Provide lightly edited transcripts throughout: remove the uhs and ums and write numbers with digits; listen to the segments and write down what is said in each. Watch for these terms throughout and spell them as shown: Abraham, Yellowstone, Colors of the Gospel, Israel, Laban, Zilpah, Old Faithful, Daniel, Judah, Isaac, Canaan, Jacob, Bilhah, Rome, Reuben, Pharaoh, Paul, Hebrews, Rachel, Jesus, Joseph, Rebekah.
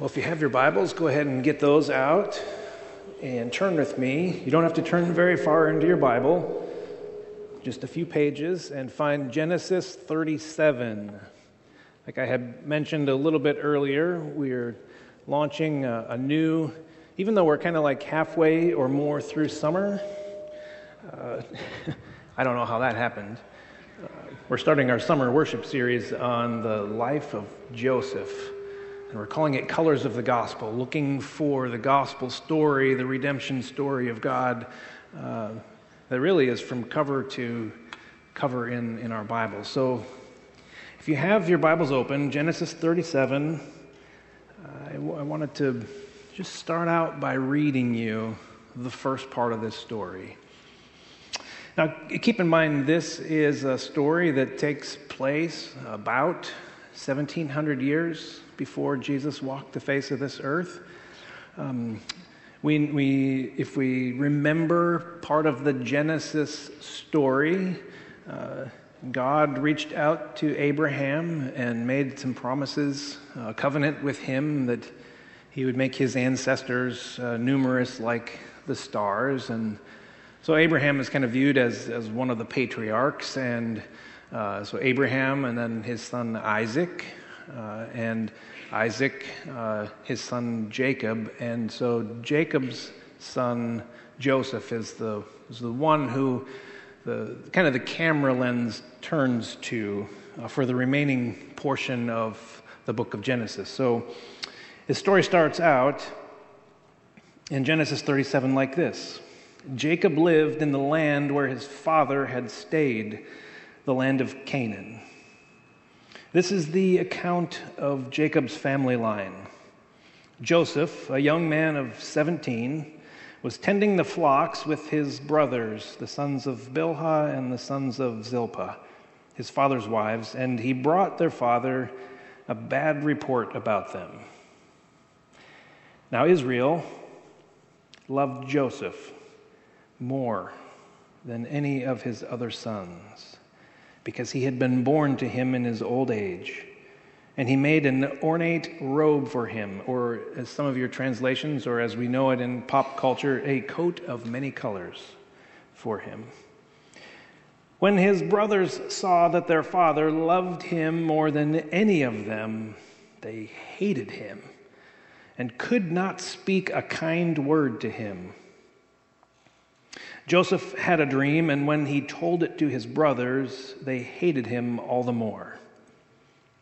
Well, if you have your Bibles, go ahead and get those out and turn with me. You don't have to turn very far into your Bible, just a few pages, and find Genesis 37. Like I had mentioned a little bit earlier, we're launching a new, even though we're kind of like halfway or more through summer, I don't know how that happened. We're starting our summer worship series on the life of Joseph. And we're calling it Colors of the Gospel, looking for the gospel story, the redemption story of God that really is from cover to cover in our Bible. So if you have your Bibles open, Genesis 37, I wanted to just start out by reading you the first part of this story. Now, keep in mind, this is a story that takes place about 1,700 years before Jesus walked the face of this earth. If we remember part of the Genesis story, God reached out to Abraham and made some promises, a covenant with him that he would make his ancestors numerous like the stars. And so Abraham is kind of viewed as one of the patriarchs, and so Abraham and then his son Isaac, and Isaac, his son Jacob, and so Jacob's son Joseph is the one who the camera lens turns to for the remaining portion of the book of Genesis. So his story starts out in Genesis 37 like this: Jacob lived in the land where his father had stayed, the land of Canaan. This is the account of Jacob's family line. Joseph, a young man of 17, was tending the flocks with his brothers, the sons of Bilhah and the sons of Zilpah, his father's wives, and he brought their father a bad report about them. Now Israel loved Joseph more than any of his other sons, because he had been born to him in his old age. And he made an ornate robe for him, or as some of your translations, or as we know it in pop culture, a coat of many colors for him. When his brothers saw that their father loved him more than any of them, they hated him and could not speak a kind word to him. Joseph had a dream, and when he told it to his brothers, they hated him all the more.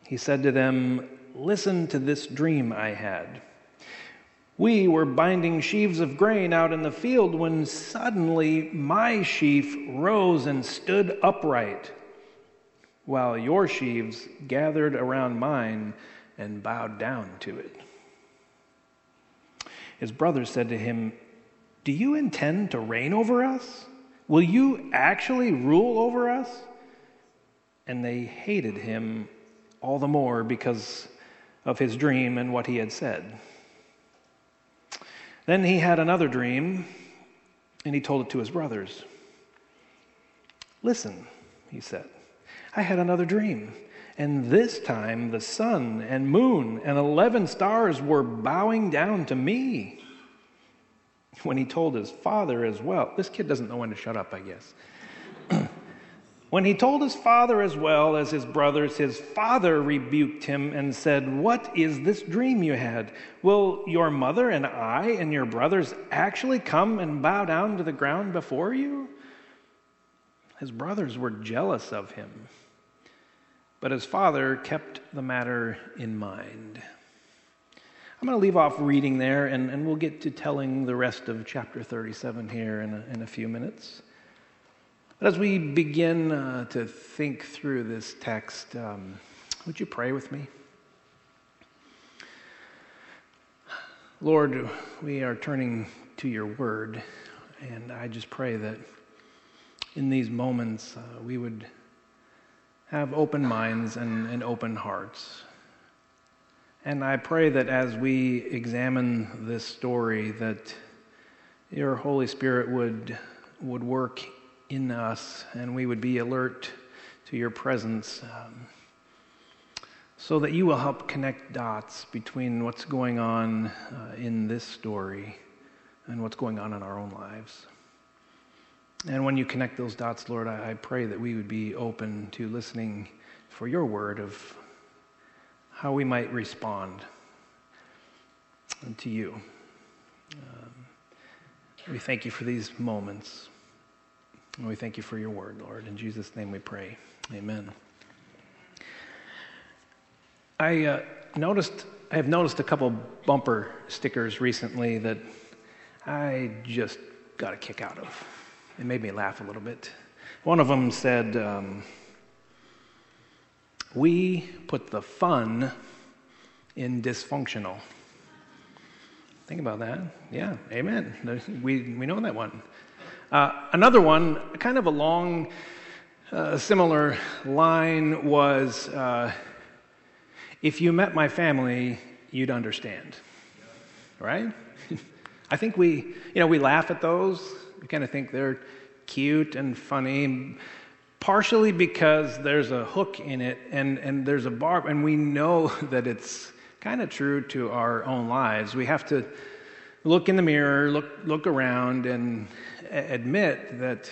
He said to them, "Listen to this dream I had. We were binding sheaves of grain out in the field when suddenly my sheaf rose and stood upright, while your sheaves gathered around mine and bowed down to it." His brothers said to him, "Do you intend to reign over us? Will you actually rule over us?" And they hated him all the more because of his dream and what he had said. Then he had another dream, and he told it to his brothers. "Listen," he said, "I had another dream, and this time the sun and moon and 11 stars were bowing down to me." When he told his father as well, this kid doesn't know when to shut up, I guess. When he told his father as well as his brothers, his father rebuked him and said, "What is this dream you had? Will your mother and I and your brothers actually come and bow down to the ground before you?" His brothers were jealous of him, but his father kept the matter in mind. I'm going to leave off reading there, and we'll get to telling the rest of chapter 37 here in a few minutes. But as we begin to think through this text, would you pray with me? Lord, we are turning to your word, and I just pray that in these moments we would have open minds and open hearts. And I pray that as we examine this story, that your Holy Spirit would work in us, and we would be alert to your presence, so that you will help connect dots between what's going on in this story and what's going on in our own lives. And when you connect those dots, Lord, I pray that we would be open to listening for your word of how we might respond to you. We thank you for these moments. And we thank you for your word, Lord. In Jesus' name we pray. Amen. I have noticed a couple bumper stickers recently that I just got a kick out of. It made me laugh a little bit. One of them said, we put the fun in dysfunctional. Think about that. Yeah, amen. We know that one. Another one, kind of along a similar line, was, if you met my family, you'd understand. Right? I think we laugh at those. We kind of think they're cute and funny, partially because there's a hook in it and there's a barb, and we know that it's kind of true to our own lives. We have to look in the mirror, look around, and admit that,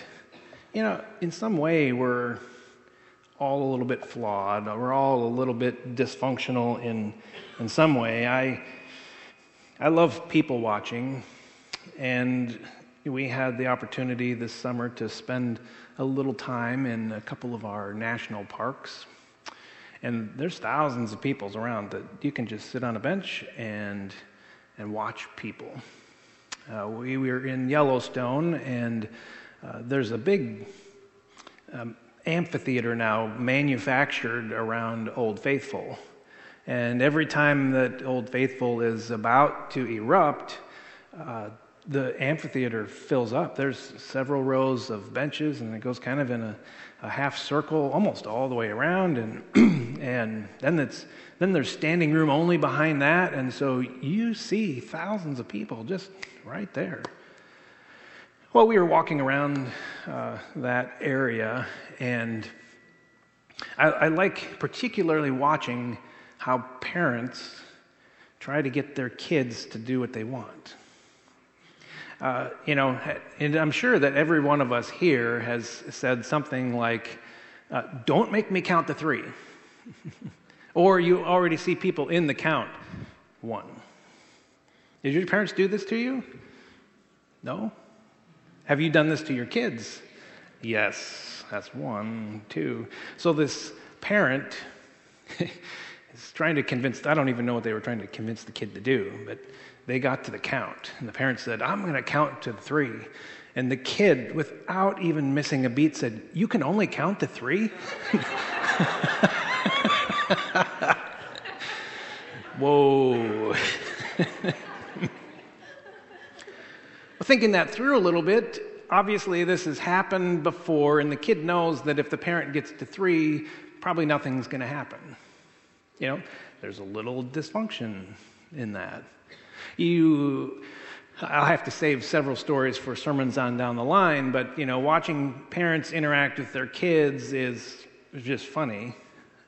in some way we're all a little bit flawed. We're all a little bit dysfunctional in some way. I love people watching, and we had the opportunity this summer to spend a little time in a couple of our national parks. And there's thousands of people around that you can just sit on a bench and watch people. We were in Yellowstone, and there's a big amphitheater now manufactured around Old Faithful. And every time that Old Faithful is about to erupt, the amphitheater fills up. There's several rows of benches, and it goes kind of in a half circle, almost all the way around, and and then there's standing room only behind that, and so you see thousands of people just right there. Well, we were walking around that area, and I like particularly watching how parents try to get their kids to do what they want. And I'm sure that every one of us here has said something like, don't make me count to three. Or you already see people in the count, one. Did your parents do this to you? No? Have you done this to your kids? Yes, that's one, two. So this parent is trying to convince, I don't even know what they were trying to convince the kid to do, but they got to the count, and the parent said, I'm going to count to three. And the kid, without even missing a beat, said, you can only count to three? Whoa. Well, thinking that through a little bit, obviously this has happened before, and the kid knows that if the parent gets to three, probably nothing's going to happen. There's a little dysfunction in that. I'll have to save several stories for sermons on down the line, but, watching parents interact with their kids is just funny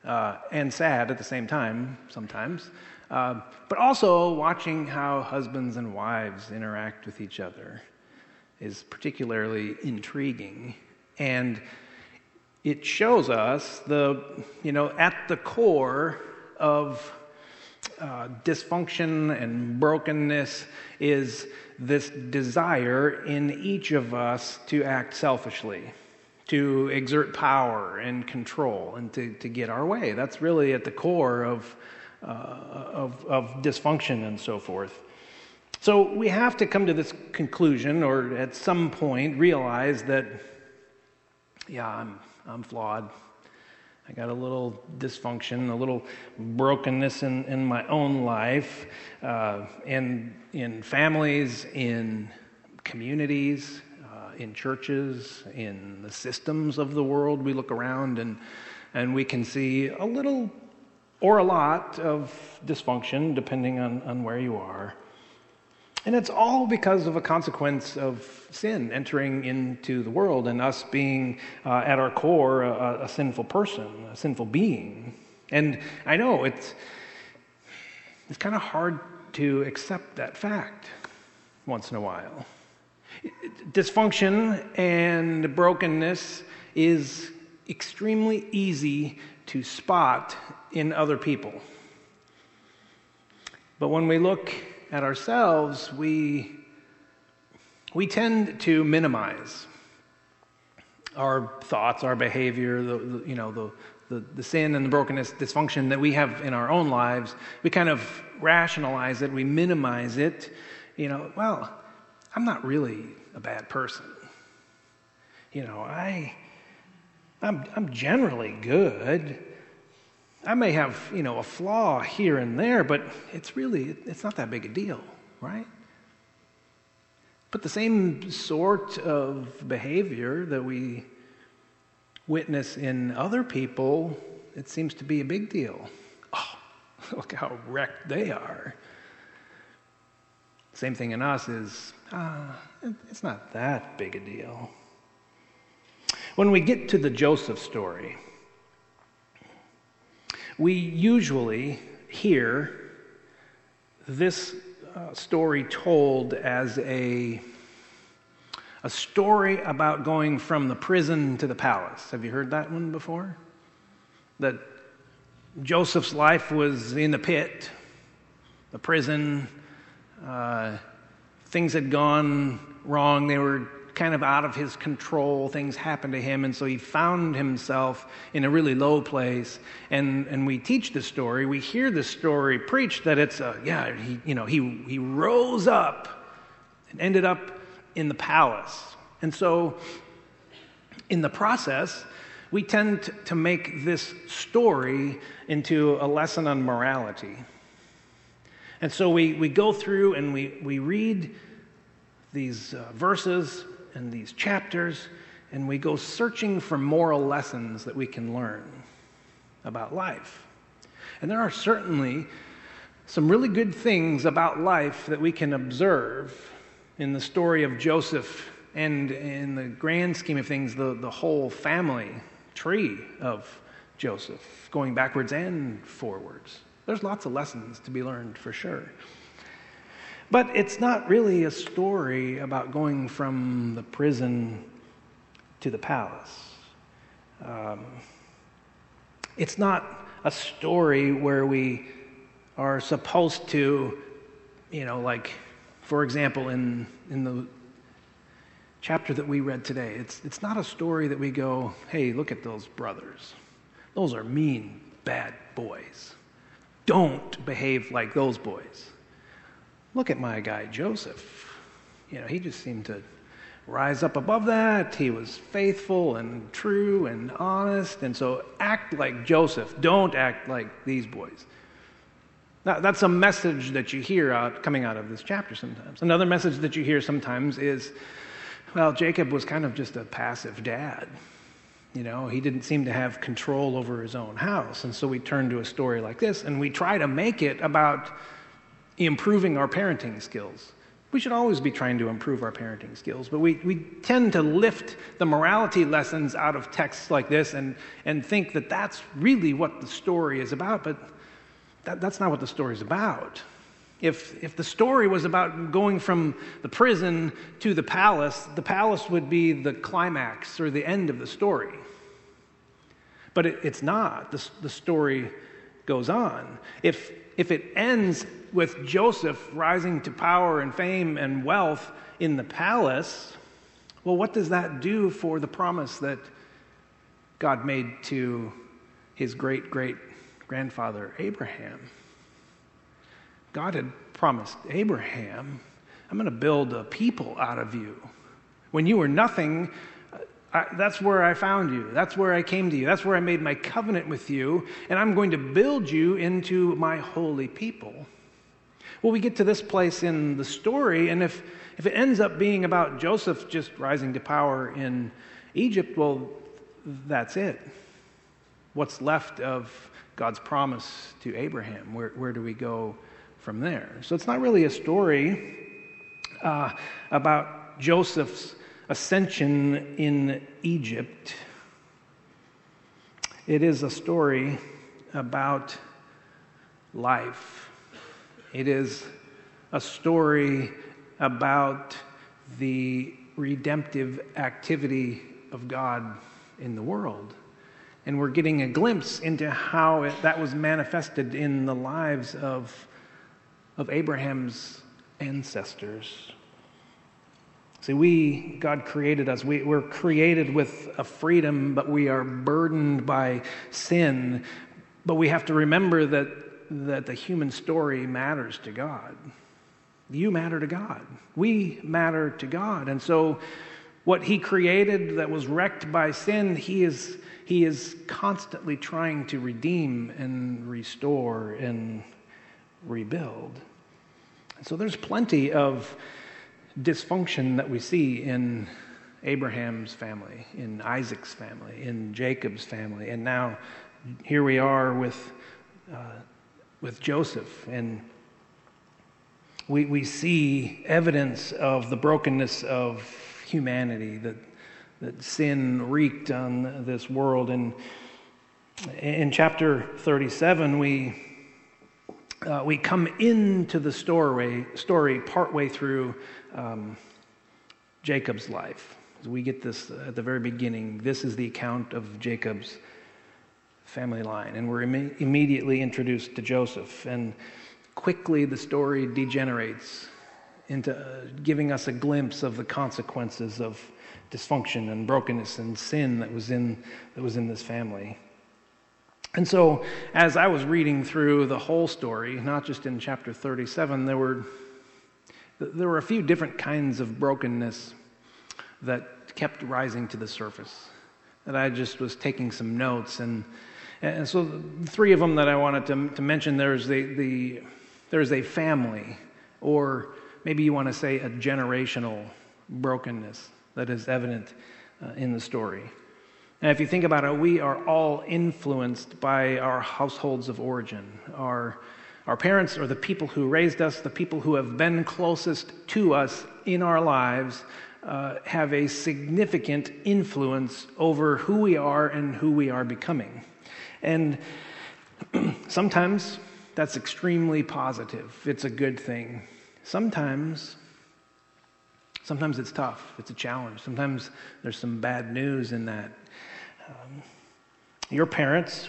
and sad at the same time sometimes, but also watching how husbands and wives interact with each other is particularly intriguing, and it shows us at the core of dysfunction and brokenness is this desire in each of us to act selfishly, to exert power and control, and to get our way. That's really at the core of dysfunction and so forth. So we have to come to this conclusion, or at some point realize that, I'm flawed. I got a little dysfunction, a little brokenness in my own life, in families, in communities, in churches, in the systems of the world. We look around and we can see a little or a lot of dysfunction, depending on where you are. And it's all because of a consequence of sin entering into the world and us being, at our core, a sinful person, a sinful being. And I know it's kind of hard to accept that fact once in a while. Dysfunction and brokenness is extremely easy to spot in other people. But when we look at ourselves, we tend to minimize our thoughts, our behavior, the sin and the brokenness, dysfunction that we have in our own lives. We kind of rationalize it, we minimize it. Well, I'm not really a bad person. I'm generally good. I may have, a flaw here and there, but it's not that big a deal, right? But the same sort of behavior that we witness in other people, it seems to be a big deal. Oh, look how wrecked they are. Same thing in us is, it's not that big a deal. When we get to the Joseph story, we usually hear this story told as a story about going from the prison to the palace. Have you heard that one before? That Joseph's life was in the pit, the prison. Things had gone wrong. They were kind of out of his control. Things happened to him, and so he found himself in a really low place. And we teach this story. We hear this story preached that it's he rose up and ended up in the palace. And so in the process, we tend to make this story into a lesson on morality. And so we go through and we read these verses and these chapters, and we go searching for moral lessons that we can learn about life. And there are certainly some really good things about life that we can observe in the story of Joseph and, in the grand scheme of things, the whole family tree of Joseph, going backwards and forwards. There's lots of lessons to be learned for sure. But it's not really a story about going from the prison to the palace. It's not a story where we are supposed to, for example, in the chapter that we read today, it's not a story that we go, hey, look at those brothers. Those are mean, bad boys. Don't behave like those boys. Look at my guy Joseph. He just seemed to rise up above that. He was faithful and true and honest. And so act like Joseph. Don't act like these boys. Now, that's a message that you hear coming out of this chapter sometimes. Another message that you hear sometimes is, well, Jacob was kind of just a passive dad. He didn't seem to have control over his own house. And so we turn to a story like this, and we try to make it about improving our parenting skills. We should always be trying to improve our parenting skills, but we tend to lift the morality lessons out of texts like this and think that that's really what the story is about, but that's not what the story is about. If the story was about going from the prison to the palace would be the climax or the end of the story. But it's not. The story goes on. If it ends with Joseph rising to power and fame and wealth in the palace, well, what does that do for the promise that God made to his great-great-grandfather Abraham? God had promised Abraham, I'm going to build a people out of you. When you were nothing, that's where I found you. That's where I came to you. That's where I made my covenant with you, and I'm going to build you into my holy people. Well, we get to this place in the story, and if it ends up being about Joseph just rising to power in Egypt, well, that's it. What's left of God's promise to Abraham? Where do we go from there? So it's not really a story about Joseph's ascension in Egypt. It is a story about life. It is a story about the redemptive activity of God in the world. And we're getting a glimpse into how that was manifested in the lives of Abraham's ancestors. See, God created us. We're created with a freedom, but we are burdened by sin. But we have to remember that the human story matters to God. You matter to God. We matter to God. And so what he created that was wrecked by sin, he is constantly trying to redeem and restore and rebuild. And so there's plenty of dysfunction that we see in Abraham's family, in Isaac's family, in Jacob's family, and now here we are with Joseph, and we see evidence of the brokenness of humanity that sin wreaked on this world. And in chapter 37, we come into the story partway through Jacob's life. We get this at the very beginning. This is the account of Jacob's family line, and we're immediately introduced to Joseph. And quickly the story degenerates into giving us a glimpse of the consequences of dysfunction and brokenness and sin that was in this family. And so, as I was reading through the whole story, not just in chapter 37, there were a few different kinds of brokenness that kept rising to the surface. That I just was taking some notes, and so three of them that I wanted to mention. There's a family, or maybe you want to say a generational brokenness that is evident in the story. Now, if you think about it, we are all influenced by our households of origin. Our parents or the people who raised us, the people who have been closest to us in our lives, have a significant influence over who we are and who we are becoming. And sometimes that's extremely positive. It's a good thing. Sometimes it's tough. It's a challenge. Sometimes there's some bad news in that. Your parents,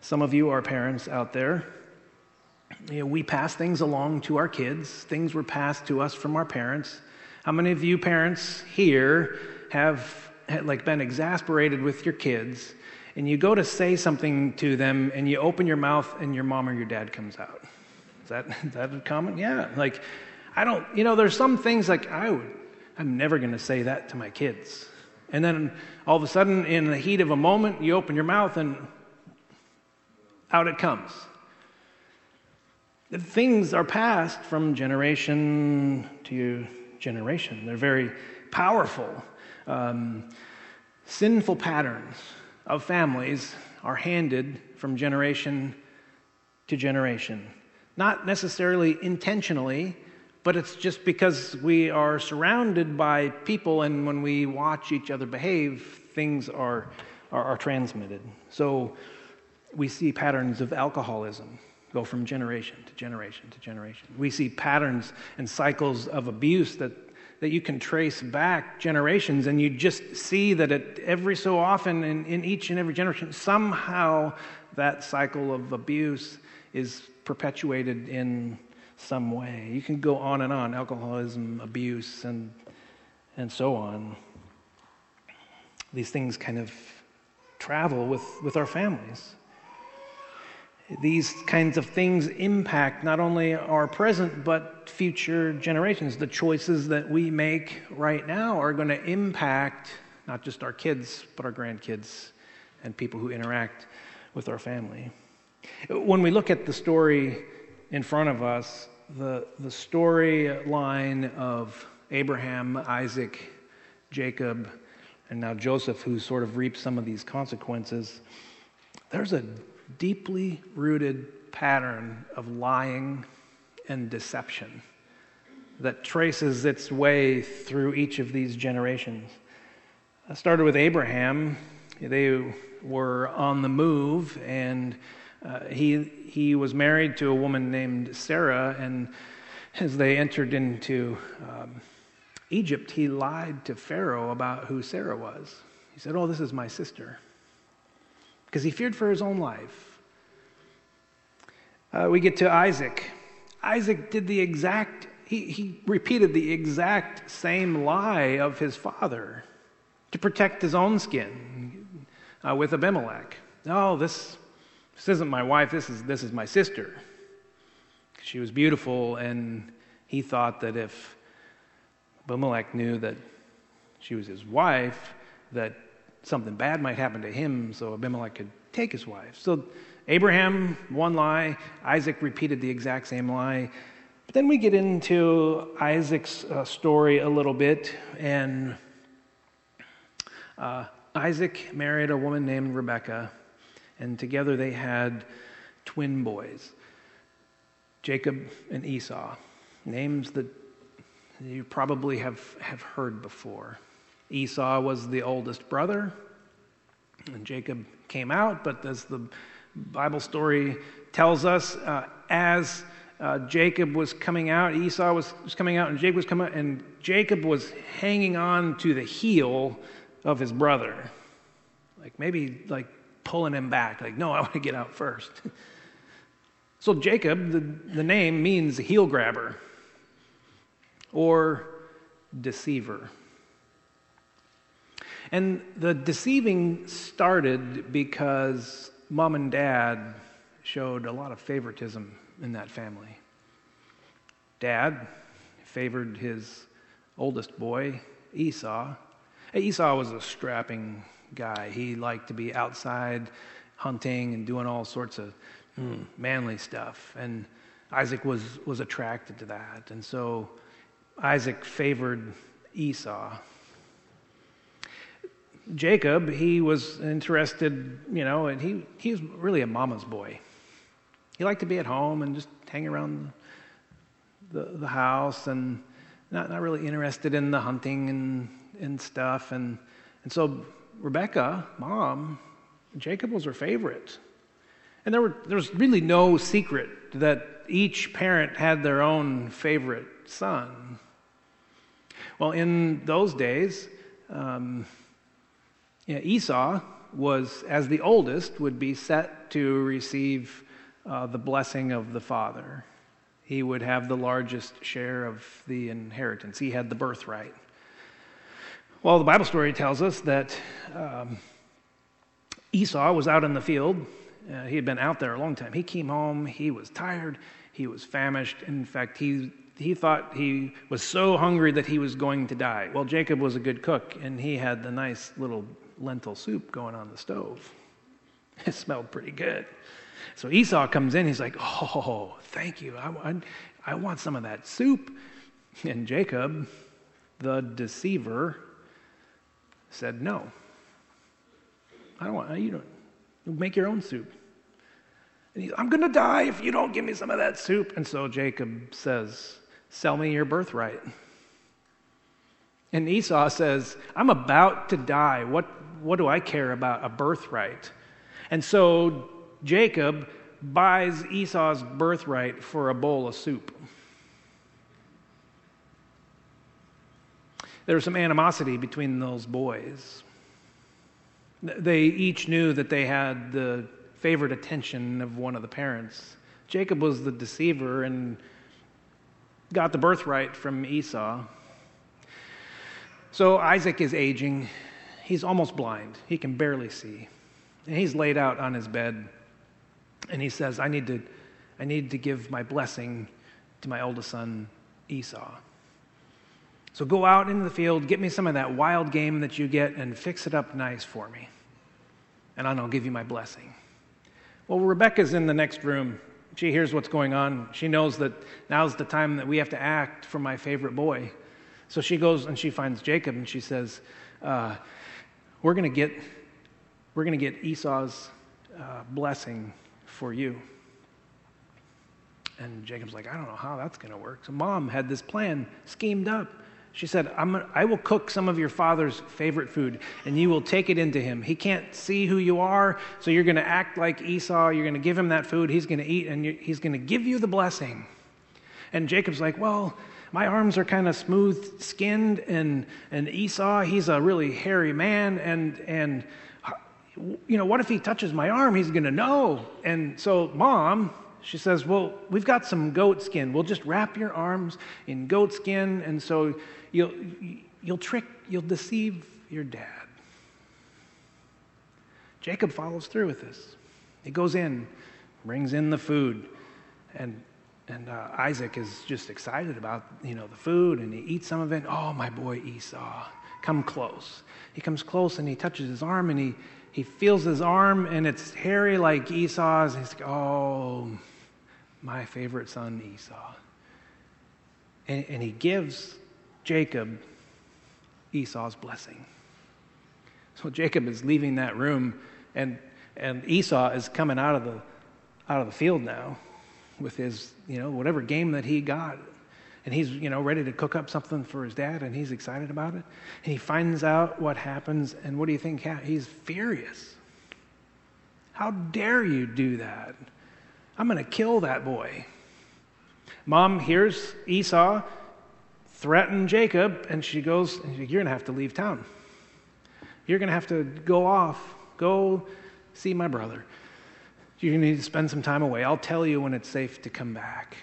some of you are parents out there. You know, we pass things along to our kids. Things were passed to us from our parents. How many of you parents here have been exasperated with your kids, and you go to say something to them, and you open your mouth, and your mom or your dad comes out? Is that common? Yeah. There's some things I'm never going to say that to my kids. And then all of a sudden, in the heat of a moment, you open your mouth and out it comes. The things are passed from generation to generation. They're very powerful. Sinful patterns of families are handed from generation to generation. Not necessarily intentionally, but it's just because we are surrounded by people, and when we watch each other behave, things are transmitted. So we see patterns of alcoholism go from generation to generation to generation. We see patterns and cycles of abuse that you can trace back generations, and you just see that every so often in each and every generation, somehow that cycle of abuse is perpetuated in some way. You can go on and on, alcoholism, abuse, and so on. These things kind of travel with our families. These kinds of things impact not only our present but future generations. The choices that we make right now are going to impact not just our kids, but our grandkids and people who interact with our family. When we look at the story in front of us, the storyline of Abraham, Isaac, Jacob, and now Joseph, who sort of reaps some of these consequences, there's a deeply rooted pattern of lying and deception that traces its way through each of these generations. I started with Abraham. They were on the move, and he was married to a woman named Sarah, and as they entered into Egypt, he lied to Pharaoh about who Sarah was. He said, "Oh, this is my sister," because he feared for his own life. We get to Isaac. Isaac did the exact, he repeated the exact same lie of his father to protect his own skin with Abimelech. "Oh, this isn't my wife, this is my sister. She was beautiful," and he thought that if Abimelech knew that she was his wife, that something bad might happen to him, so Abimelech could take his wife. So Abraham, one lie. Isaac repeated the exact same lie. But then we get into Isaac's story a little bit, and Isaac married a woman named Rebekah, and together they had twin boys, Jacob and Esau, names that you probably have heard before. Esau was the oldest brother, and Jacob came out, but as the Bible story tells us, as Jacob was coming out, Esau was coming out, and Jacob was coming out, and Jacob was hanging on to the heel of his brother, maybe pulling him back, no, I want to get out first. So Jacob, the name means heel grabber or deceiver. And the deceiving started because mom and dad showed a lot of favoritism in that family. Dad favored his oldest boy, Esau. Esau was a strapping guy. He liked to be outside hunting and doing all sorts of manly stuff, and Isaac was attracted to that, and so Isaac favored Esau. Jacob, he was interested, and he was really a mama's boy. He liked to be at home and just hang around the house, and not really interested in the hunting and stuff, and so Rebekah, mom, Jacob was her favorite. And there was really no secret that each parent had their own favorite son. Well, in those days, Esau was, as the oldest, would be set to receive the blessing of the father. He would have the largest share of the inheritance. He had the birthright. Well, the Bible story tells us that Esau was out in the field. He had been out there a long time. He came home, he was tired, he was famished. In fact, he thought he was so hungry that he was going to die. Well, Jacob was a good cook, and he had the nice little lentil soup going on the stove. It smelled pretty good. So Esau comes in, he's like, "Oh, thank you, I want some of that soup." And Jacob, the deceiver, said, "No, I don't want, you don't. Make your own soup." And I'm going to die if you don't give me some of that soup. And so Jacob says, "Sell me your birthright." And Esau says, "I'm about to die. What do I care about a birthright?" And so Jacob buys Esau's birthright for a bowl of soup. There was some animosity between those boys. They each knew that they had the favored attention of one of the parents. Jacob was the deceiver and got the birthright from Esau. So Isaac is aging. He's almost blind. He can barely see. And he's laid out on his bed, and he says, I need to give my blessing to my oldest son, Esau. So go out into the field, get me some of that wild game that you get, and fix it up nice for me, and I'll give you my blessing. Well, Rebekah's in the next room. She hears what's going on. She knows that now's the time that we have to act for my favorite boy. So she goes and she finds Jacob, and she says, "We're going to get Esau's blessing for you." And Jacob's like, "I don't know how that's going to work." So mom had this plan schemed up. She said, I will cook some of your father's favorite food, and you will take it into him. He can't see who you are, so you're going to act like Esau. You're going to give him that food. He's going to eat, and he's going to give you the blessing. And Jacob's like, well, my arms are kind of smooth-skinned, and Esau, he's a really hairy man, and you know, what if he touches my arm? He's going to know. And so Mom, she says, well, we've got some goat skin. We'll just wrap your arms in goat skin, and so you'll deceive your dad. Jacob follows through with this. He goes in, brings in the food, and Isaac is just excited about, you know, the food, and he eats some of it. Oh, my boy Esau, come close. He comes close, and he touches his arm, and he feels his arm, and it's hairy like Esau's. He's like, oh, my favorite son Esau. And he gives Jacob Esau's blessing. So Jacob is leaving that room, and Esau is coming out of the field now with his, you know, whatever game that he got. And he's, you know, ready to cook up something for his dad, and he's excited about it. And he finds out what happens, and what do you think? He's furious. How dare you do that? I'm going to kill that boy. Mom hears Esau threaten Jacob, and she goes, you're going to have to leave town. You're going to have to go off, go see my brother. You're going to need to spend some time away. I'll tell you when it's safe to come back.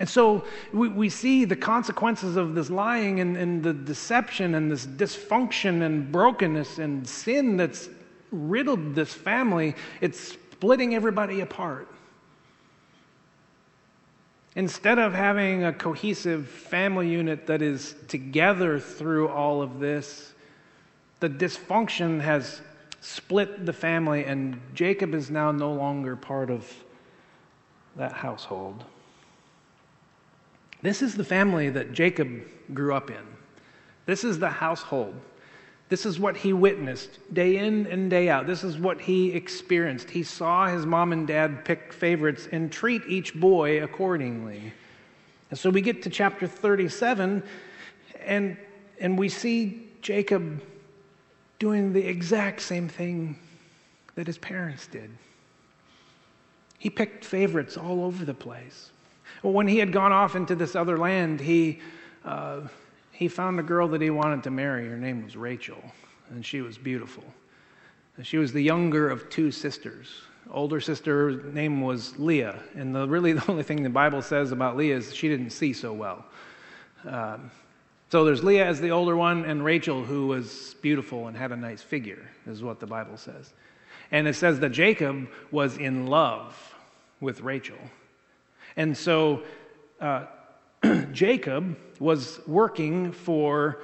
And so we see the consequences of this lying and the deception and this dysfunction and brokenness and sin that's riddled this family. It's splitting everybody apart. Instead of having a cohesive family unit that is together through all of this, the dysfunction has split the family, and Jacob is now no longer part of that household. This is the family that Jacob grew up in. This is the household. This is what he witnessed day in and day out. This is what he experienced. He saw his mom and dad pick favorites and treat each boy accordingly. And so we get to chapter 37, and we see Jacob doing the exact same thing that his parents did. He picked favorites all over the place. Well, when he had gone off into this other land, he found a girl that he wanted to marry. Her name was Rachel, and she was beautiful. And she was the younger of two sisters. Older sister's name was Leah, and the only thing the Bible says about Leah is she didn't see so well. So there's Leah as the older one, and Rachel, who was beautiful and had a nice figure, is what the Bible says. And it says that Jacob was in love with Rachel. And so Jacob was working for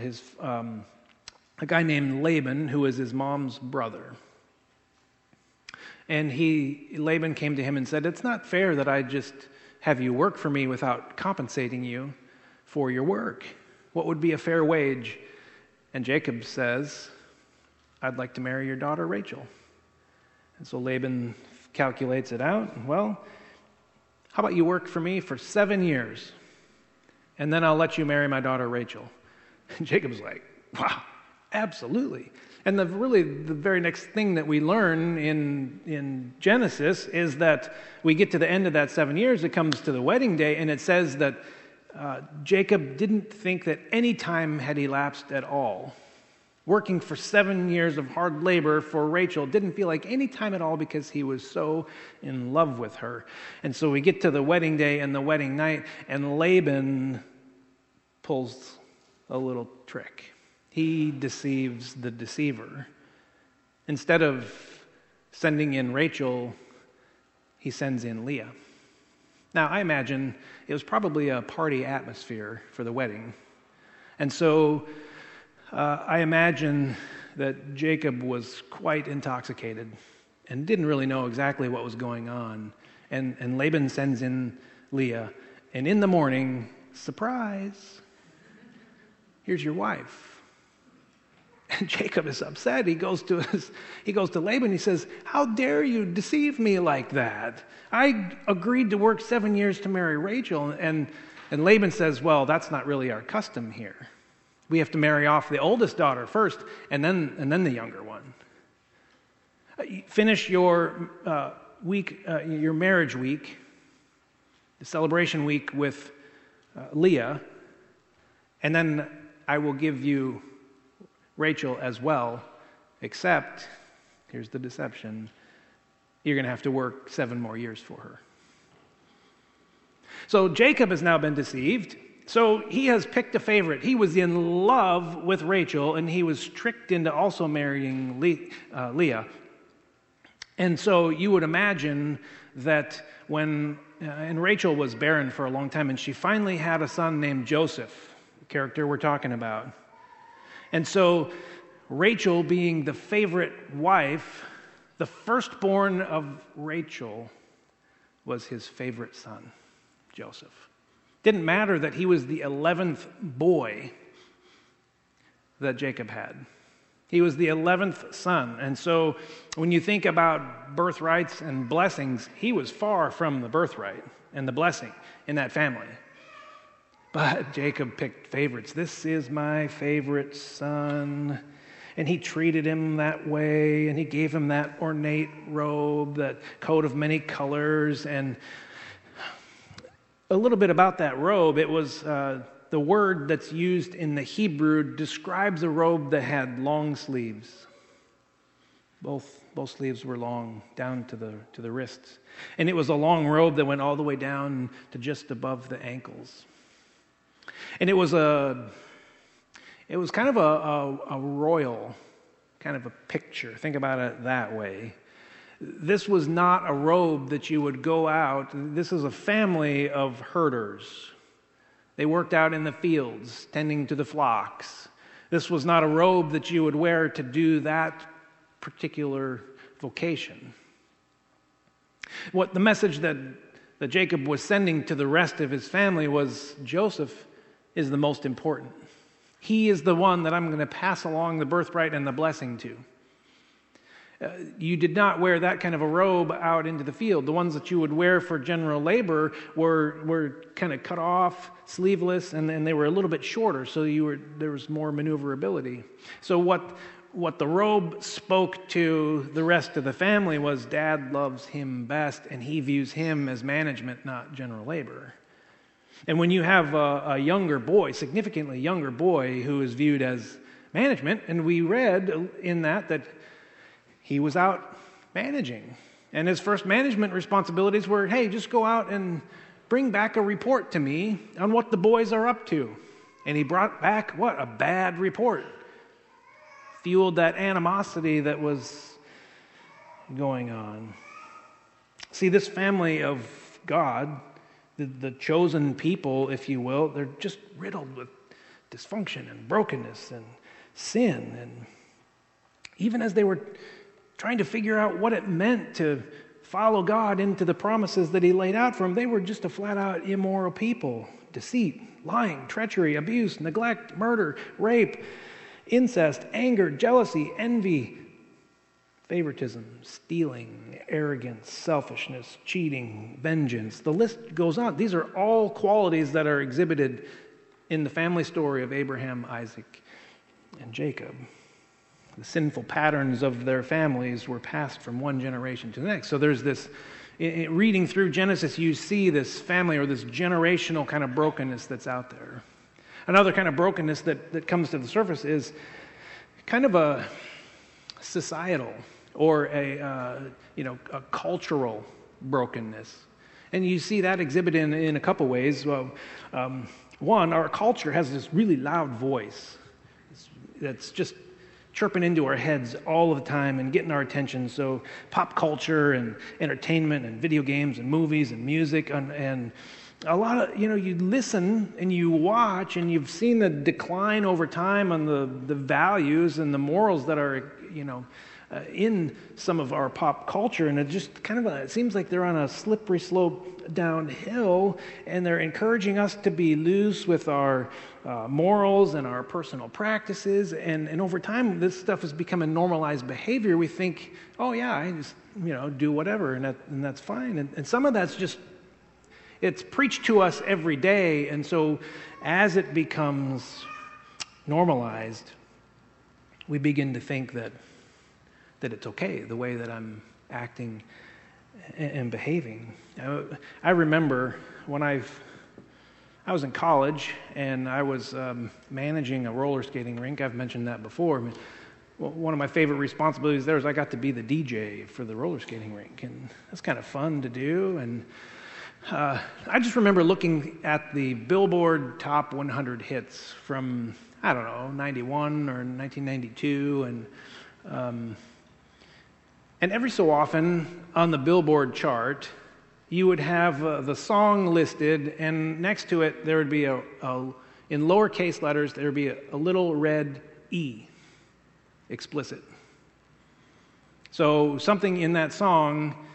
a guy named Laban, who was his mom's brother. And Laban came to him and said, it's not fair that I just have you work for me without compensating you for your work. What would be a fair wage? And Jacob says, I'd like to marry your daughter Rachel. And so Laban calculates it out. Well, how about you work for me for 7 years, and then I'll let you marry my daughter Rachel. And Jacob's like, wow, absolutely. And the very next thing that we learn in Genesis is that we get to the end of that 7 years, it comes to the wedding day, and it says that Jacob didn't think that any time had elapsed at all. Working for 7 years of hard labor for Rachel didn't feel like any time at all because he was so in love with her. And so we get to the wedding day and the wedding night, and Laban pulls a little trick. He deceives the deceiver. Instead of sending in Rachel, he sends in Leah. Now, I imagine it was probably a party atmosphere for the wedding. And so I imagine that Jacob was quite intoxicated and didn't really know exactly what was going on. And Laban sends in Leah, and in the morning, surprise, here's your wife. And Jacob is upset. He goes to Laban. He says, "How dare you deceive me like that? I agreed to work 7 years to marry Rachel, and And Laban says, well, that's not really our custom here. We have to marry off the oldest daughter first, and then the younger one. Finish your week, your marriage week, the celebration week with Leah, and then I will give you Rachel as well, except, here's the deception, you're going to have to work 7 more years for her. So Jacob has now been deceived. So he has picked a favorite. He was in love with Rachel, and he was tricked into also marrying Leah. And so you would imagine that when, and Rachel was barren for a long time, and she finally had a son named Joseph, the character we're talking about. And so Rachel, being the favorite wife, the firstborn of Rachel was his favorite son, Joseph. Didn't matter that he was the 11th boy that Jacob had. He was the 11th son. And so when you think about birthrights and blessings, he was far from the birthright and the blessing in that family. But Jacob picked favorites. This is my favorite son. And he treated him that way, and he gave him that ornate robe, that coat of many colors, and a little bit about that robe. It was the word that's used in the Hebrew describes a robe that had long sleeves. Both sleeves were long, down to the wrists, and it was a long robe that went all the way down to just above the ankles. And it was kind of a royal kind of a picture. Think about it that way. This was not a robe that you would go out. This is a family of herders. They worked out in the fields, tending to the flocks. This was not a robe that you would wear to do that particular vocation. What the message that Jacob was sending to the rest of his family was, Joseph is the most important. He is the one that I'm going to pass along the birthright and the blessing to. You did not wear that kind of a robe out into the field. The ones that you would wear for general labor were kind of cut off, sleeveless, and they were a little bit shorter, so there was more maneuverability. So what the robe spoke to the rest of the family was, Dad loves him best, and he views him as management, not general labor. And when you have a younger boy, significantly younger boy, who is viewed as management, and we read in that he was out managing. And his first management responsibilities were, hey, just go out and bring back a report to me on what the boys are up to. And he brought back, a bad report. Fueled that animosity that was going on. See, this family of God, the chosen people, if you will, they're just riddled with dysfunction and brokenness and sin. And even as they were trying to figure out what it meant to follow God into the promises that he laid out for them, they were just a flat-out immoral people. Deceit, lying, treachery, abuse, neglect, murder, rape, incest, anger, jealousy, envy, favoritism, stealing, arrogance, selfishness, cheating, vengeance. The list goes on. These are all qualities that are exhibited in the family story of Abraham, Isaac, and Jacob. The sinful patterns of their families were passed from one generation to the next. So there's this, reading through Genesis, you see this family or this generational kind of brokenness that's out there. Another kind of brokenness that comes to the surface is kind of a societal or a cultural brokenness. And you see that exhibited in a couple ways. Well, one, our culture has this really loud voice that's just chirping into our heads all of the time and getting our attention. So pop culture and entertainment and video games and movies and music and a lot of, you listen and you watch, and you've seen the decline over time on the values and the morals that are, in some of our pop culture. And it just kind of, it seems like they're on a slippery slope downhill, and they're encouraging us to be loose with our morals and our personal practices, and over time this stuff has become a normalized behavior. We think, I just do whatever, and that's fine, and some of that's just It's preached to us every day, and so as it becomes normalized, we begin to think that it's okay the way that I'm acting and behaving. I remember when I was in college and I was managing a roller skating rink. I've mentioned that before. I mean, one of my favorite responsibilities there was I got to be the DJ for the roller skating rink, and that's kind of fun to do. And I just remember looking at the Billboard Top 100 hits from, I don't know, 91 or 1992, and every so often on the Billboard chart, you would have the song listed, and next to it there would be in lowercase letters, there would be a little red E, explicit. So something in that song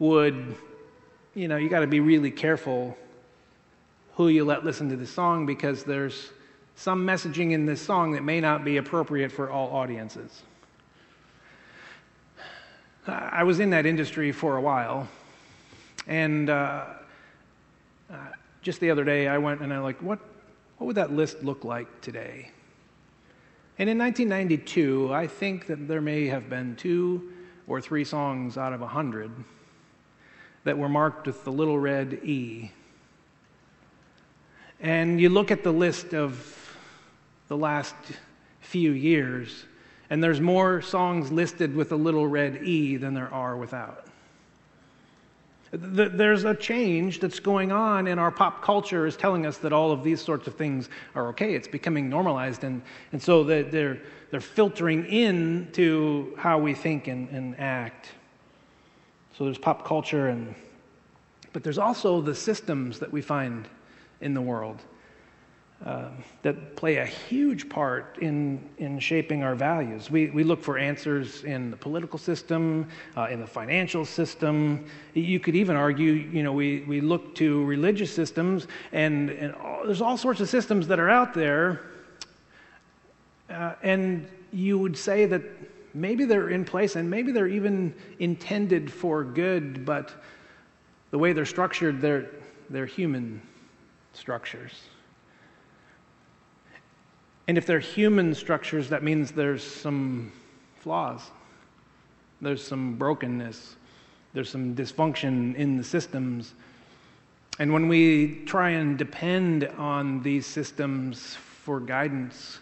would, you know, you got to be really careful who you let listen to this song, because there's some messaging in this song that may not be appropriate for all audiences. I was in that industry for a while, and just the other day I went and I'm like, what would that list look like today? And in 1992, I think that there may have been 2 or 3 songs out of 100 that were marked with the little red E. And you look at the list of the last few years, and there's more songs listed with a little red E than there are without. There's a change that's going on, and our pop culture is telling us that all of these sorts of things are okay. It's becoming normalized, and so they're filtering into how we think and act. So there's pop culture, but there's also the systems that we find in the world that play a huge part in shaping our values. We look for answers in the political system, in the financial system. You could even argue, you know, we look to religious systems, and there's all sorts of systems that are out there, and you would say that maybe they're in place and maybe they're even intended for good, but the way they're structured, they're human structures. And if they're human structures, that means there's some flaws. There's some brokenness. There's some dysfunction in the systems. And when we try and depend on these systems for guidance,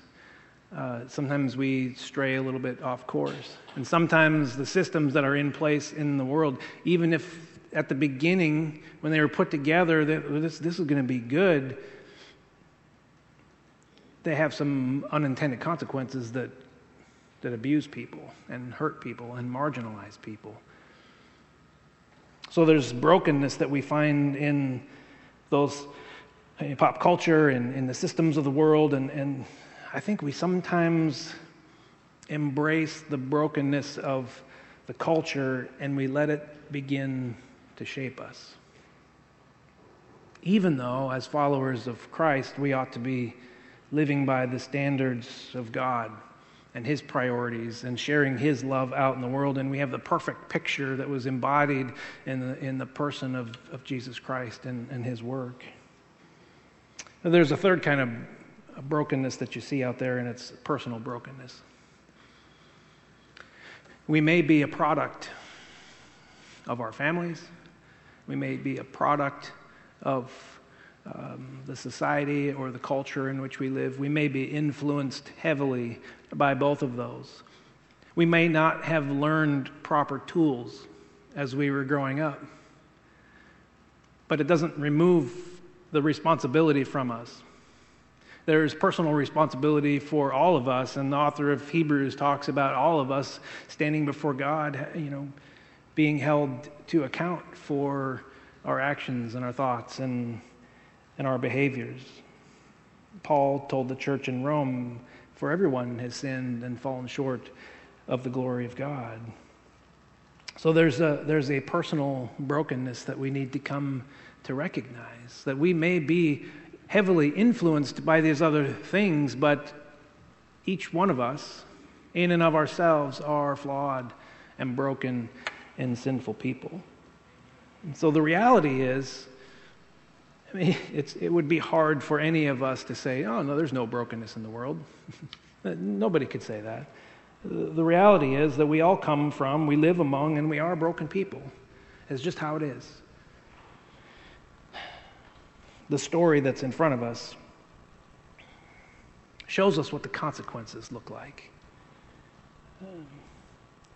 sometimes we stray a little bit off course. And sometimes the systems that are in place in the world, even if at the beginning, when they were put together, this is going to be good, they have some unintended consequences that abuse people and hurt people and marginalize people. So there's brokenness that we find in those pop culture and in the systems of the world, and I think we sometimes embrace the brokenness of the culture and we let it begin to shape us. Even though, as followers of Christ, we ought to be living by the standards of God and His priorities and sharing His love out in the world, and we have the perfect picture that was embodied in the person of Jesus Christ and His work. Now, there's a third kind of brokenness that you see out there, and it's personal brokenness. We may be a product of our families. We may be a product of the society or the culture in which we live. We may be influenced heavily by both of those. We may not have learned proper tools as we were growing up, but it doesn't remove the responsibility from us. There is personal responsibility for all of us, and the author of Hebrews talks about all of us standing before God, you know, being held to account for our actions and our thoughts and our behaviors. Paul told the church in Rome, for everyone has sinned and fallen short of the glory of God. So there's a personal brokenness that we need to come to recognize, that we may be heavily influenced by these other things, but each one of us, in and of ourselves, are flawed and broken and sinful people. And so the reality is, I mean, it would be hard for any of us to say, oh, no, there's no brokenness in the world. Nobody could say that. The reality is that we all come from, we live among, and we are broken people. It's just how it is. The story that's in front of us shows us what the consequences look like.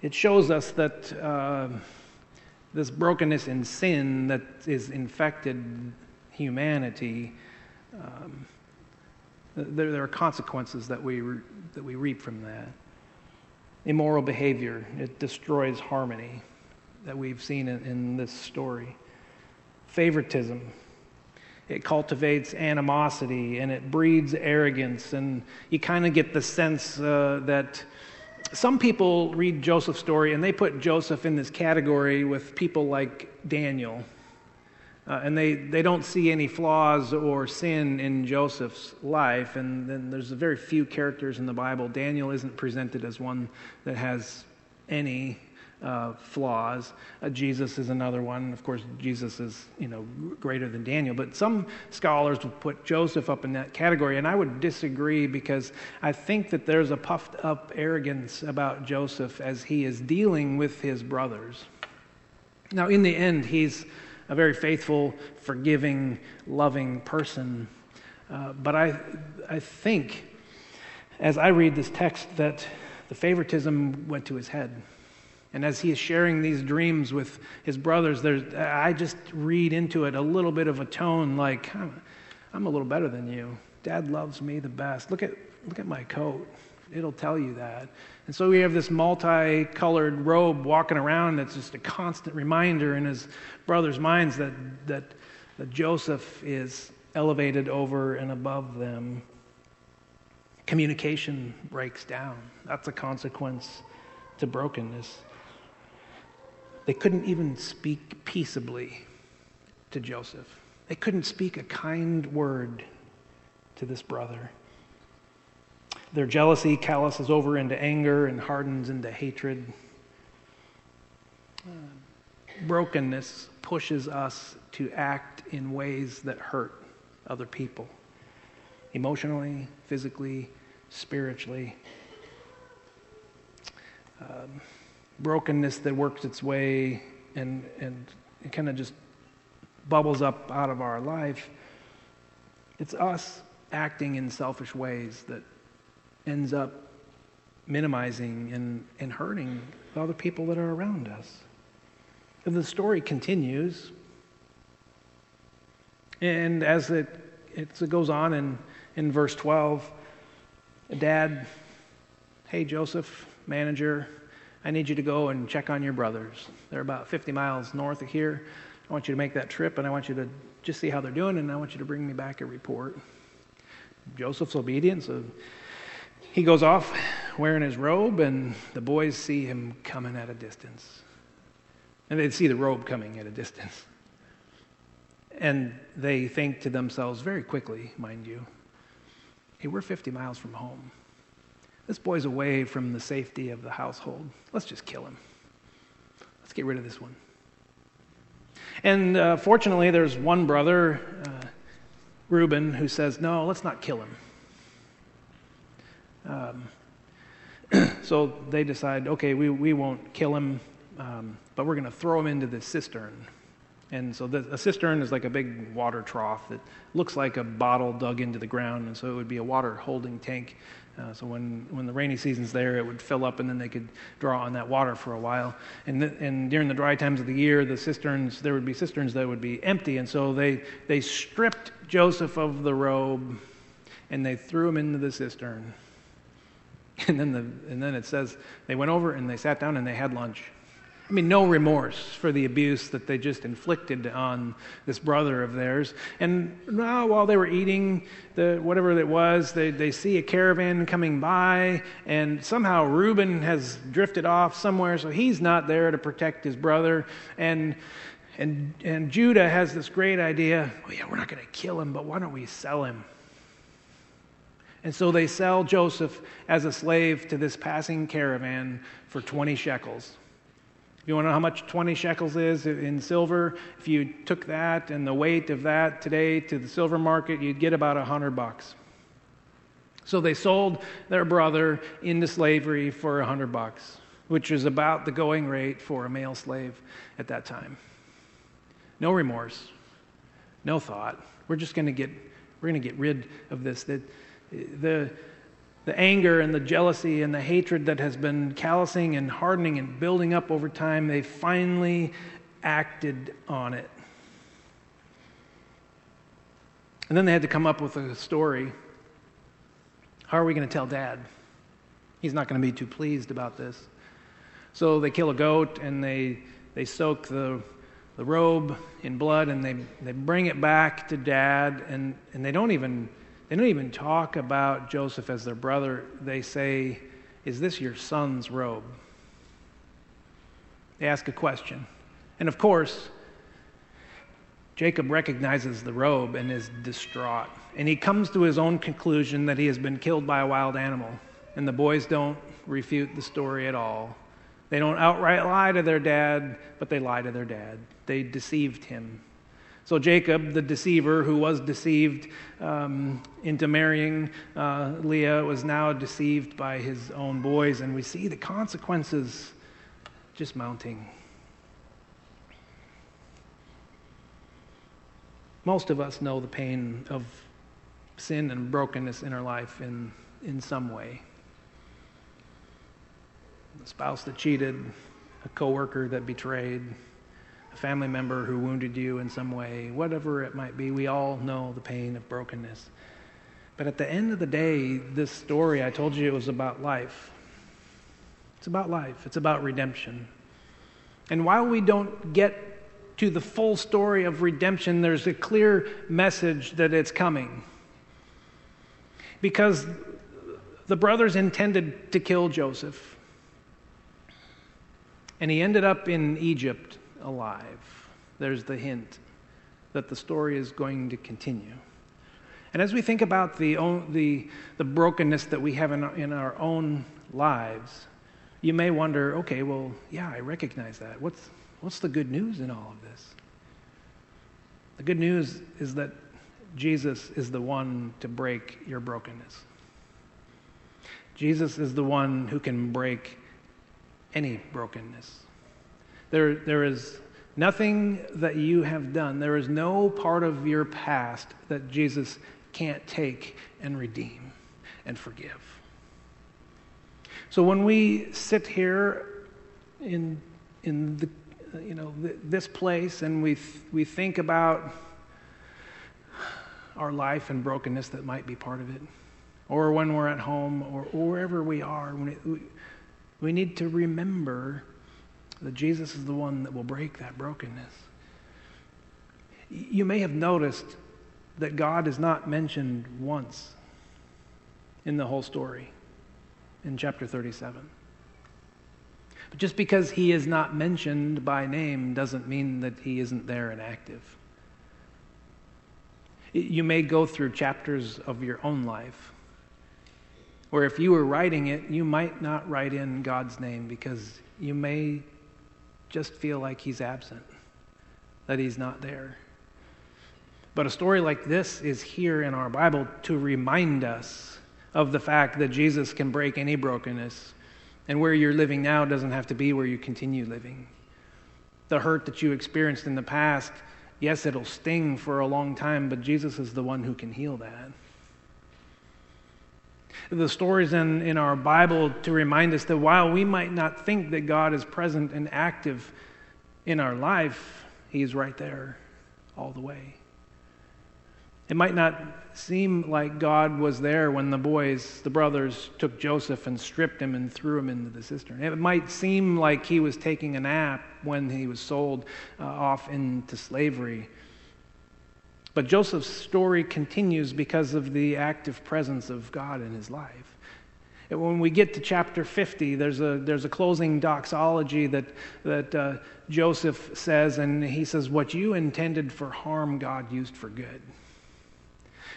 It shows us that this brokenness in sin that is infected humanity, there are consequences that we reap from that. Immoral behavior, it destroys harmony that we've seen in this story. Favoritism, it cultivates animosity and it breeds arrogance, and you kind of get the sense that some people read Joseph's story and they put Joseph in this category with people like Daniel, and they don't see any flaws or sin in Joseph's life. And then there's very few characters in the Bible. Daniel isn't presented as one that has any flaws. Jesus is another one. Of course, Jesus is, greater than Daniel. But some scholars would put Joseph up in that category, and I would disagree, because I think that there's a puffed-up arrogance about Joseph as he is dealing with his brothers. Now, in the end, he's a very faithful, forgiving, loving person. But I think, as I read this text, that the favoritism went to his head. And as he is sharing these dreams with his brothers, I just read into it a little bit of a tone like, I'm a little better than you. Dad loves me the best. Look at my coat. It'll tell you that. And so we have this multicolored robe walking around that's just a constant reminder in his brothers' minds that Joseph is elevated over and above them. Communication breaks down. That's a consequence to brokenness. They couldn't even speak peaceably to Joseph. They couldn't speak a kind word to this brother. Their jealousy calluses over into anger and hardens into hatred. Brokenness pushes us to act in ways that hurt other people, emotionally, physically, spiritually. Brokenness that works its way and it kind of just bubbles up out of our life. It's us acting in selfish ways that ends up minimizing and hurting the other people that are around us. And the story continues, and as it goes on in verse 12, Dad, hey Joseph, manager, I need you to go and check on your brothers. They're about 50 miles north of here. I want you to make that trip, and I want you to just see how they're doing, and I want you to bring me back a report. Joseph's obedient, so he goes off wearing his robe, and the boys see him coming at a distance. And they see the robe coming at a distance. And they think to themselves very quickly, mind you, hey, we're 50 miles from home. This boy's away from the safety of the household. Let's just kill him. Let's get rid of this one. And fortunately, there's one brother, Reuben, who says, no, let's not kill him. So they decide, okay, we won't kill him, but we're going to throw him into this cistern. And so a cistern is like a big water trough that looks like a bottle dug into the ground, and so it would be a water holding tank. So when the rainy season's there, it would fill up, and then they could draw on that water for a while. And during the dry times of the year, there would be cisterns that would be empty. And so they stripped Joseph of the robe, and they threw him into the cistern. And then it says they went over and they sat down and they had lunch. I mean, no remorse for the abuse that they just inflicted on this brother of theirs. And now, while they were eating whatever it was, they see a caravan coming by, and somehow Reuben has drifted off somewhere, so he's not there to protect his brother. And Judah has this great idea. Oh yeah, we're not going to kill him, but why don't we sell him? And so they sell Joseph as a slave to this passing caravan for 20 shekels. If you want to know how much 20 shekels is in silver, if you took that and the weight of that today to the silver market, you'd get about $100. So they sold their brother into slavery for $100, which was about the going rate for a male slave at that time. No remorse, no thought. We're going to get rid of this. That the anger and the jealousy and the hatred that has been callousing and hardening and building up over time, they finally acted on it. And then they had to come up with a story. How are we going to tell Dad? He's not going to be too pleased about this. So they kill a goat and they soak the robe in blood and they bring it back to Dad, and they don't even talk about Joseph as their brother. They say, "Is this your son's robe?" They ask a question. And of course, Jacob recognizes the robe and is distraught. And he comes to his own conclusion that he has been killed by a wild animal. And the boys don't refute the story at all. They don't outright lie to their dad, but they lie to their dad. They deceived him. So Jacob, the deceiver, who was deceived into marrying Leah, was now deceived by his own boys, and we see the consequences just mounting. Most of us know the pain of sin and brokenness in our life in some way. A spouse that cheated, a coworker that betrayed, a family member who wounded you in some way, whatever it might be, we all know the pain of brokenness. But at the end of the day, this story, I told you it was about life. It's about life. It's about redemption. And while we don't get to the full story of redemption, there's a clear message that it's coming. Because the brothers intended to kill Joseph, and he ended up in Egypt alive. There's the hint that the story is going to continue. And as we think about the brokenness that we have in our own lives, you may wonder, okay, well, yeah, I recognize that. What's the good news in all of this? The good news is that Jesus is the one to break your brokenness. Jesus is the one who can break any brokenness. There is nothing that you have done. There is no part of your past that Jesus can't take and redeem and forgive. So when we sit here in the this place and we think about our life and brokenness that might be part of it, or when we're at home or wherever we are, we need to remember that Jesus is the one that will break that brokenness. You may have noticed that God is not mentioned once in the whole story in chapter 37. But just because he is not mentioned by name doesn't mean that he isn't there and active. You may go through chapters of your own life, or if you were writing it, you might not write in God's name because you may just feel like he's absent, that he's not there. But a story like this is here in our Bible to remind us of the fact that Jesus can break any brokenness, and where you're living now doesn't have to be where you continue living. The hurt that you experienced in the past, yes, it'll sting for a long time, but Jesus is the one who can heal that. The stories in our Bible to remind us that while we might not think that God is present and active in our life, he's right there all the way. It might not seem like God was there when the brothers, took Joseph and stripped him and threw him into the cistern. It might seem like he was taking a nap when he was sold off into slavery. But Joseph's story continues because of the active presence of God in his life. And when we get to chapter 50, there's a closing doxology that Joseph says, and he says, "What you intended for harm, God used for good."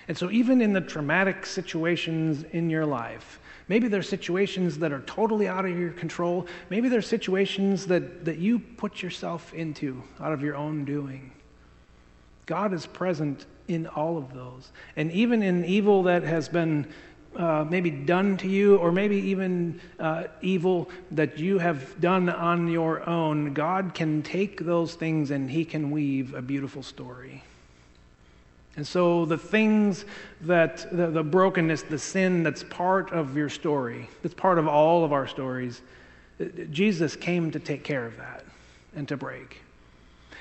And so even in the traumatic situations in your life, Maybe there are situations that are totally out of your control. Maybe there are situations that you put yourself into out of your own doing. God is present in all of those. And even in evil that has been maybe done to you, or maybe even evil that you have done on your own, God can take those things and he can weave a beautiful story. And so the things that, the brokenness, the sin that's part of your story, that's part of all of our stories, Jesus came to take care of that and to break.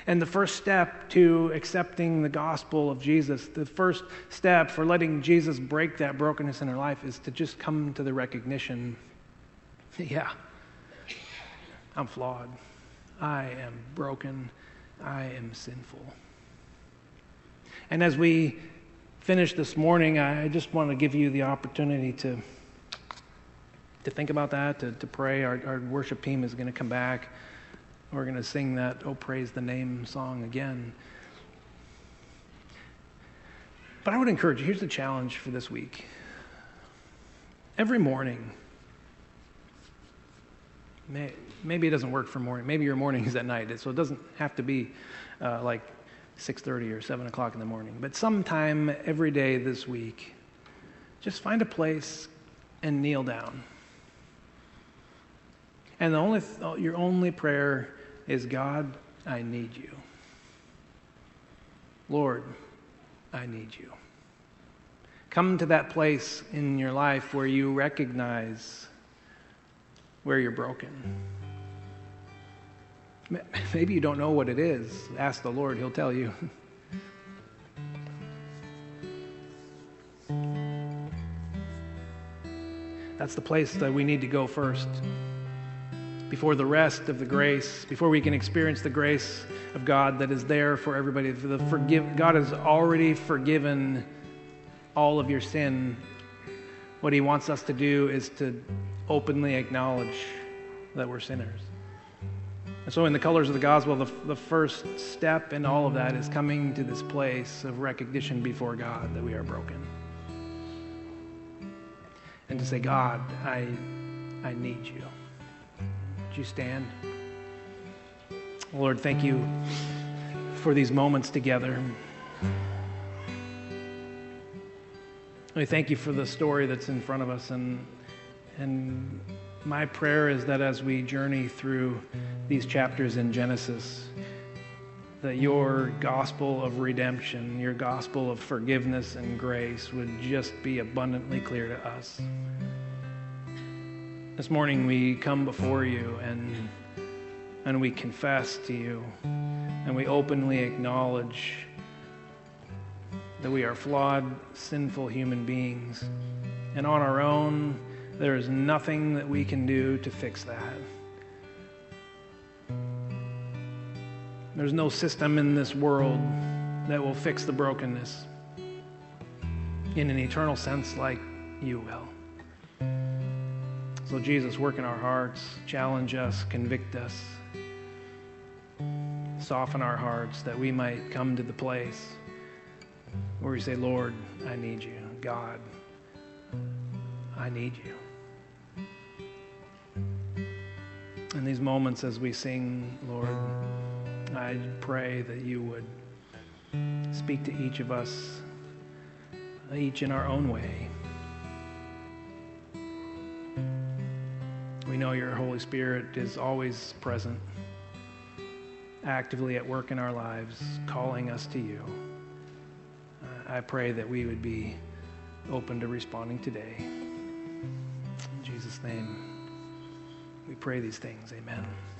And the first step to accepting the gospel of Jesus, the first step for letting Jesus break that brokenness in our life is to just come to the recognition, yeah, I'm flawed. I am broken. I am sinful. And as we finish this morning, I just want to give you the opportunity to think about that, to pray. Our worship team is going to come back. We're going to sing that "Oh Praise the Name" song again. But I would encourage you, here's the challenge for this week. Every morning, maybe it doesn't work for morning. Maybe your morning is at night, so it doesn't have to be like 6:30 or 7 o'clock in the morning. But sometime every day this week, just find a place and kneel down. And the only your only prayer is, God, I need you. Lord, I need you. Come to that place in your life where you recognize where you're broken. Maybe you don't know what it is. Ask the Lord, he'll tell you. That's the place that we need to go first. Before the rest of the grace, before we can experience the grace of God that is there for everybody, God has already forgiven all of your sin. What he wants us to do is to openly acknowledge that we're sinners. And so in the Colors of the Gospel, the first step in all of that is coming to this place of recognition before God that we are broken. And to say, God, I need you. You stand. Lord, thank you for these moments together. I thank you for the story that's in front of us, and my prayer is that as we journey through these chapters in Genesis, that your gospel of redemption, your gospel of forgiveness and grace would just be abundantly clear to us. This morning we come before you and we confess to you, and we openly acknowledge that we are flawed, sinful human beings. And on our own, there is nothing that we can do to fix that. There's no system in this world that will fix the brokenness in an eternal sense like you will. So Jesus, work in our hearts, challenge us, convict us, soften our hearts that we might come to the place where we say, Lord, I need you. God, I need you. In these moments as we sing, Lord, I pray that you would speak to each of us, each in our own way. We know your Holy Spirit is always present, actively at work in our lives, calling us to you. I pray that we would be open to responding today. In Jesus' name, we pray these things. Amen.